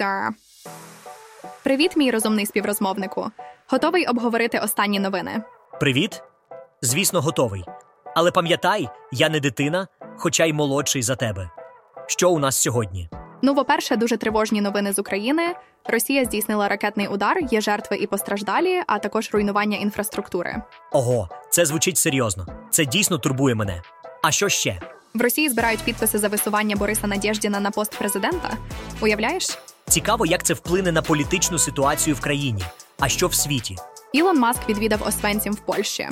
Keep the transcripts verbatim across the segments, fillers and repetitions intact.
Sarah. Привіт, мій розумний співрозмовнику. Готовий обговорити останні новини? Привіт. Звісно, готовий. Але пам'ятай, я не дитина, хоча й молодший за тебе. Що у нас сьогодні? Ну, по-перше, дуже тривожні новини з України. Росія здійснила ракетний удар, є жертви і постраждалі, а також руйнування інфраструктури. Ого, це звучить серйозно. Це дійсно турбує мене. А що ще? В Росії збирають підписи за висування Бориса Надєждіна на пост президента. Уявляєш? Цікаво, як це вплине на політичну ситуацію в країні. А що в світі? Ілон Маск відвідав Освенцім в Польщі.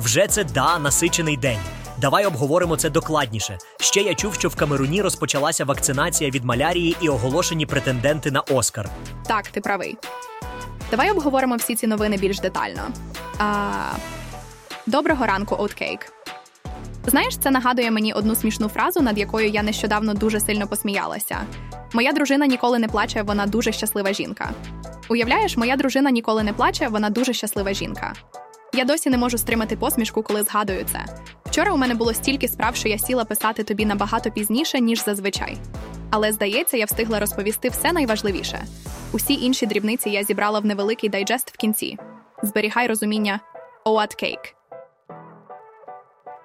Вже це, да, насичений день. Давай обговоримо це докладніше. Ще я чув, що в Камеруні розпочалася вакцинація від малярії і оголошені претенденти на Оскар. Так, ти правий. Давай обговоримо всі ці новини більш детально. А... Доброго ранку, Оуткейк. Знаєш, це нагадує мені одну смішну фразу, над якою я нещодавно дуже сильно посміялася. Моя дружина ніколи не плаче, вона дуже щаслива жінка. Уявляєш, моя дружина ніколи не плаче, вона дуже щаслива жінка. Я досі не можу стримати посмішку, коли згадую це. Вчора у мене було стільки справ, що я сіла писати тобі набагато пізніше, ніж зазвичай. Але, здається, я встигла розповісти все найважливіше. Усі інші дрібниці я зібрала в невеликий дайджест в кінці. Зберігай розуміння «Оаткейк».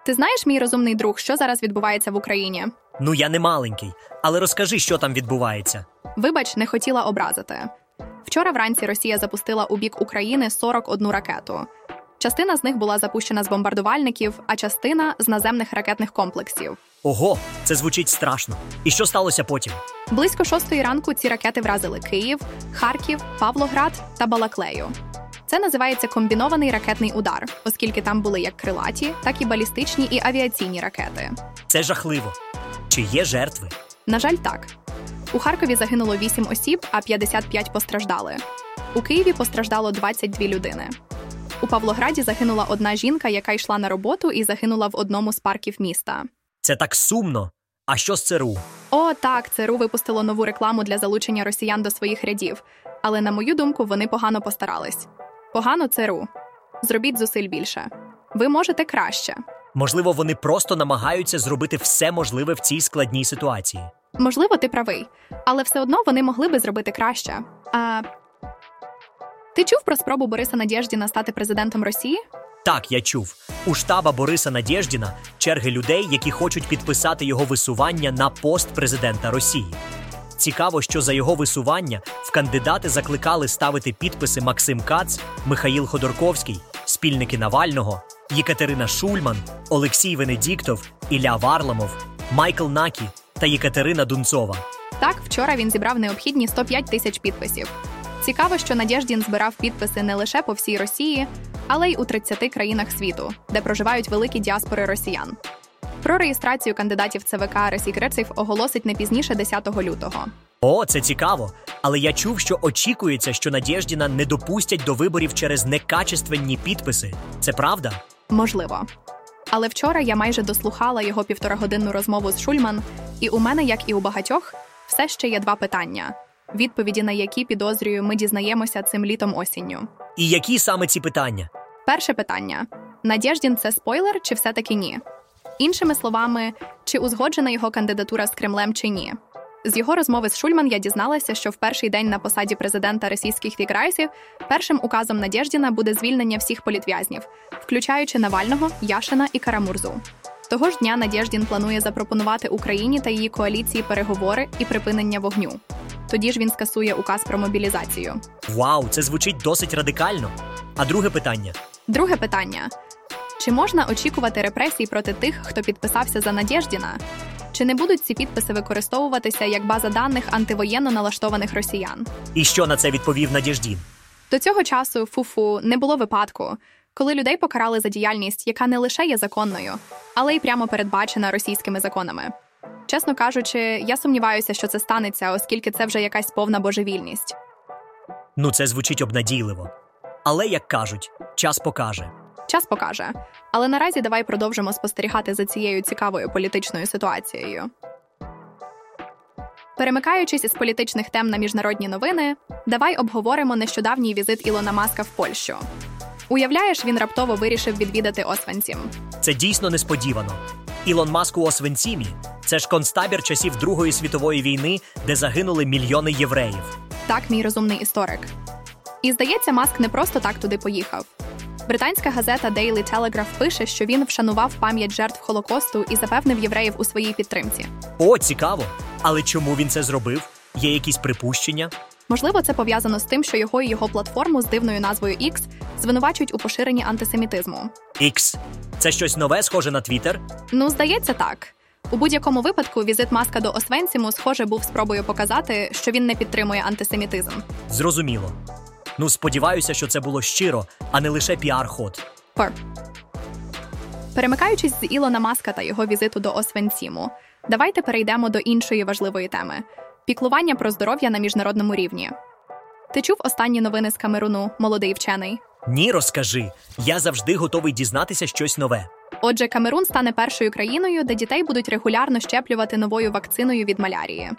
Ти знаєш, мій розумний друг, що зараз відбувається в Україні? Ну, я не маленький. Але розкажи, що там відбувається. Вибач, не хотіла образити. Вчора вранці Росія запустила у бік України сорок одну ракету. Частина з них була запущена з бомбардувальників, а частина – з наземних ракетних комплексів. Ого, це звучить страшно. І що сталося потім? Близько шостої ранку ці ракети вразили Київ, Харків, Павлоград та Балаклею. Це називається комбінований ракетний удар, оскільки там були як крилаті, так і балістичні і авіаційні ракети. Це жахливо. Чи є жертви? На жаль, так. У Харкові загинуло вісім осіб, а п'ятдесят п'ять постраждали. У Києві постраждало двадцять дві людини. У Павлограді загинула одна жінка, яка йшла на роботу і загинула в одному з парків міста. Це так сумно. А що з ЦРУ? О, так, ЦРУ випустило нову рекламу для залучення росіян до своїх рядів. Але, на мою думку, вони погано постарались. Погано, ЦРУ. Зробіть зусиль більше. Ви можете краще. Можливо, вони просто намагаються зробити все можливе в цій складній ситуації. Можливо, ти правий. Але все одно вони могли би зробити краще. А... Ти чув про спробу Бориса Надєждіна стати президентом Росії? Так, я чув. У штаба Бориса Надєждіна черги людей, які хочуть підписати його висування на пост президента Росії. Цікаво, що за його висування в кандидати закликали ставити підписи Максим Кац, Михайло Ходорковський, спільники Навального, Єкатерина Шульман, Олексій Венедіктов, Ілля Варламов, Майкл Накі та Єкатерина Дунцова. Так, вчора він зібрав необхідні сто п'ять тисяч підписів. Цікаво, що Надєждін збирав підписи не лише по всій Росії, але й у тридцяти країнах світу, де проживають великі діаспори росіян. Про реєстрацію кандидатів ЦВК Ресікреців оголосить не пізніше десятого лютого. О, це цікаво! Але я чув, що очікується, що Надєждіна не допустять до виборів через некачественні підписи. Це правда? Можливо. Але вчора я майже дослухала його півторагодинну розмову з Шульман, і у мене, як і у багатьох, все ще є два питання – відповіді на які, підозрюю, ми дізнаємося цим літом-осінню. І які саме ці питання? Перше питання. Надєждін – це спойлер чи все-таки ні? Іншими словами, чи узгоджена його кандидатура з Кремлем чи ні? З його розмови з Шульман я дізналася, що в перший день на посаді президента російських вікрайсів першим указом Надєждіна буде звільнення всіх політв'язнів, включаючи Навального, Яшина і Карамурзу. Того ж дня Надєждін планує запропонувати Україні та її коаліції переговори і припинення вогню. Тоді ж він скасує указ про мобілізацію. Вау, це звучить досить радикально. А друге питання? Друге питання. Чи можна очікувати репресій проти тих, хто підписався за Надєждіна? Чи не будуть ці підписи використовуватися як база даних антивоєнно налаштованих росіян? І що на це відповів Надєждін? До цього часу, фу-фу, не було випадку, коли людей покарали за діяльність, яка не лише є законною, але й прямо передбачена російськими законами. Чесно кажучи, я сумніваюся, що це станеться, оскільки це вже якась повна божевільність. Ну, це звучить обнадійливо. Але, як кажуть, час покаже. Час покаже. Але наразі давай продовжимо спостерігати за цією цікавою політичною ситуацією. Перемикаючись із політичних тем на міжнародні новини, давай обговоримо нещодавній візит Ілона Маска в Польщу. Уявляєш, він раптово вирішив відвідати Освенцім. Це дійсно несподівано. Ілон Маск у Освенцімі – це ж концтабір часів Другої світової війни, де загинули мільйони євреїв. Так, мій розумний історик. І, здається, Маск не просто так туди поїхав. Британська газета Daily Telegraph пише, що він вшанував пам'ять жертв Холокосту і запевнив євреїв у своїй підтримці. О, цікаво! Але чому він це зробив? Є якісь припущення? Можливо, це пов'язано з тим, що його і його платформу з дивною назвою X звинувачують у поширенні антисемітизму. X? Це щось нове, схоже на Twitter? Ну, здається, так. У будь-якому випадку візит Маска до Освенціму, схоже, був спробою показати, що він не підтримує антисемітизм. Зрозуміло. Ну, сподіваюся, що це було щиро, а не лише піар-ход. Пер. Перемикаючись з Ілона Маска та його візиту до Освенціму, давайте перейдемо до іншої важливої теми – піклування про здоров'я на міжнародному рівні. Ти чув останні новини з Камеруну, молодий вчений? Ні, розкажи. Я завжди готовий дізнатися щось нове. Отже, Камерун стане першою країною, де дітей будуть регулярно щеплювати новою вакциною від малярії.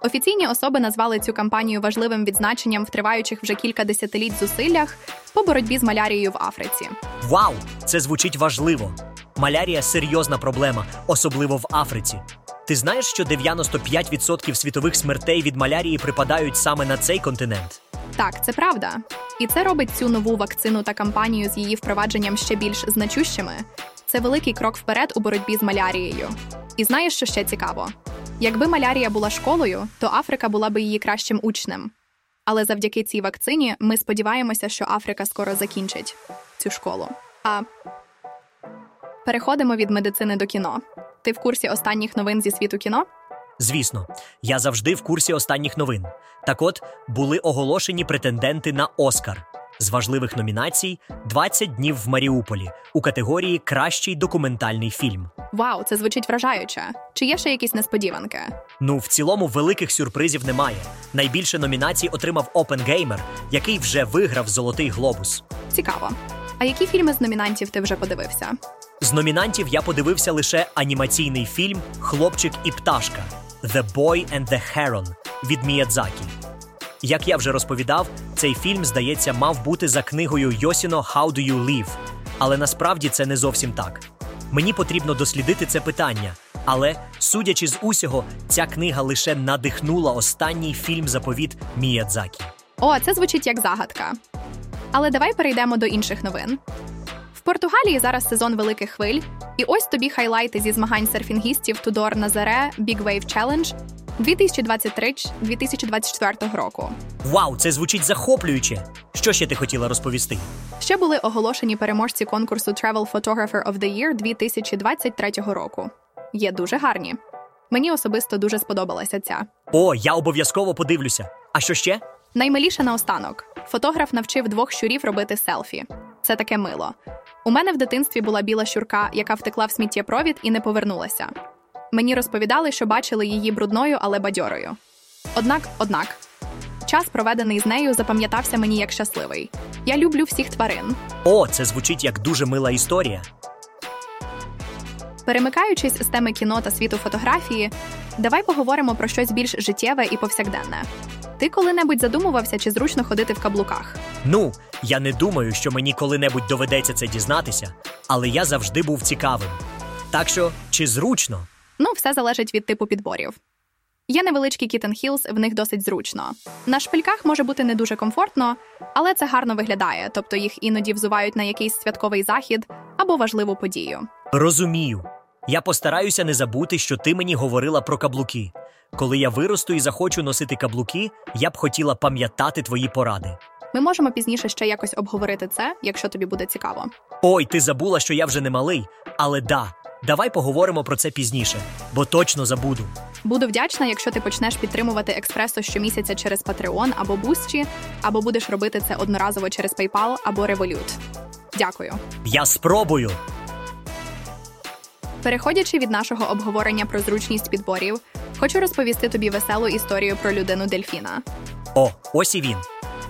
Офіційні особи назвали цю кампанію важливим відзначенням в триваючих вже кілька десятиліть зусиллях по боротьбі з малярією в Африці. Вау! Це звучить важливо! Малярія – серйозна проблема, особливо в Африці. Ти знаєш, що дев'яносто п'ять відсотків світових смертей від малярії припадають саме на цей континент? Так, це правда. І це робить цю нову вакцину та кампанію з її впровадженням ще більш значущими. Це великий крок вперед у боротьбі з малярією. І знаєш, що ще цікаво? Якби малярія була школою, то Африка була би її кращим учнем. Але завдяки цій вакцині ми сподіваємося, що Африка скоро закінчить цю школу. А переходимо від медицини до кіно. Ти в курсі останніх новин зі світу кіно? Звісно, я завжди в курсі останніх новин. Так от, були оголошені претенденти на «Оскар». З важливих номінацій «двадцять днів в Маріуполі» у категорії «Кращий документальний фільм». Вау, це звучить вражаюче. Чи є ще якісь несподіванки? Ну, в цілому великих сюрпризів немає. Найбільше номінацій отримав Open Gamer, який вже виграв «Золотий глобус». Цікаво. А які фільми з номінантів ти вже подивився? З номінантів я подивився лише анімаційний фільм «Хлопчик і пташка» «The Boy and the Heron» від Міядзакі. Як я вже розповідав, цей фільм, здається, мав бути за книгою Йосіно «How do you live?», але насправді це не зовсім так. Мені потрібно дослідити це питання, але, судячи з усього, ця книга лише надихнула останній фільм-заповіт Міядзакі. О, це звучить як загадка. Але давай перейдемо до інших новин. В Португалії зараз сезон великих хвиль, і ось тобі хайлайти зі змагань серфінгістів Tudor Nazaré Big Wave Challenge дві тисячі двадцять третього - дві тисячі двадцять четвертого року. Вау, це звучить захоплююче! Що ще ти хотіла розповісти? Ще були оголошені переможці конкурсу Travel Photographer of the Year дві тисячі двадцять третього року. Є дуже гарні. Мені особисто дуже сподобалася ця. О, я обов'язково подивлюся. А що ще? Наймиліше наостанок. Фотограф навчив двох щурів робити селфі. Це таке мило. У мене в дитинстві була біла щурка, яка втекла в сміттєпровід і не повернулася. Мені розповідали, що бачили її брудною, але бадьорою. Однак, однак, час, проведений з нею, запам'ятався мені як щасливий. Я люблю всіх тварин. О, це звучить як дуже мила історія. Перемикаючись з теми кіно та світу фотографії, давай поговоримо про щось більш життєве і повсякденне. Ти коли-небудь задумувався, чи зручно ходити в каблуках? Ну, я не думаю, що мені коли-небудь доведеться це дізнатися, але я завжди був цікавим. Так що, чи зручно? Ну, все залежить від типу підборів. Є невеличкі кіттенхілс, в них досить зручно. На шпильках може бути не дуже комфортно, але це гарно виглядає, тобто їх іноді взувають на якийсь святковий захід або важливу подію. Розумію. Я постараюся не забути, що ти мені говорила про каблуки. Коли я виросту і захочу носити каблуки, я б хотіла пам'ятати твої поради. Ми можемо пізніше ще якось обговорити це, якщо тобі буде цікаво. Ой, ти забула, що я вже не малий, але да. Давай поговоримо про це пізніше, бо точно забуду. Буду вдячна, якщо ти почнеш підтримувати експресо щомісяця через Patreon або Boosty, або будеш робити це одноразово через PayPal або Revolut. Дякую. Я спробую! Переходячи від нашого обговорення про зручність підборів, хочу розповісти тобі веселу історію про людину-дельфіна. О, ось і він.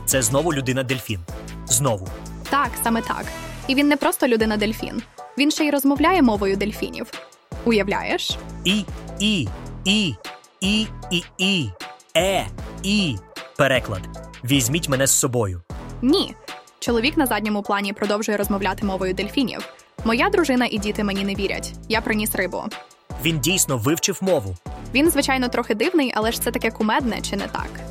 Це знову людина-дельфін. Знову. Так, саме так. І він не просто людина-дельфін. Він ще й розмовляє мовою дельфінів. Уявляєш? І, і, і, і, і, і, е, і. Переклад. Візьміть мене з собою. Ні. Чоловік на задньому плані продовжує розмовляти мовою дельфінів. Моя дружина і діти мені не вірять. Я приніс рибу. Він дійсно вивчив мову. Він, звичайно, трохи дивний, але ж це таке кумедне, чи не так?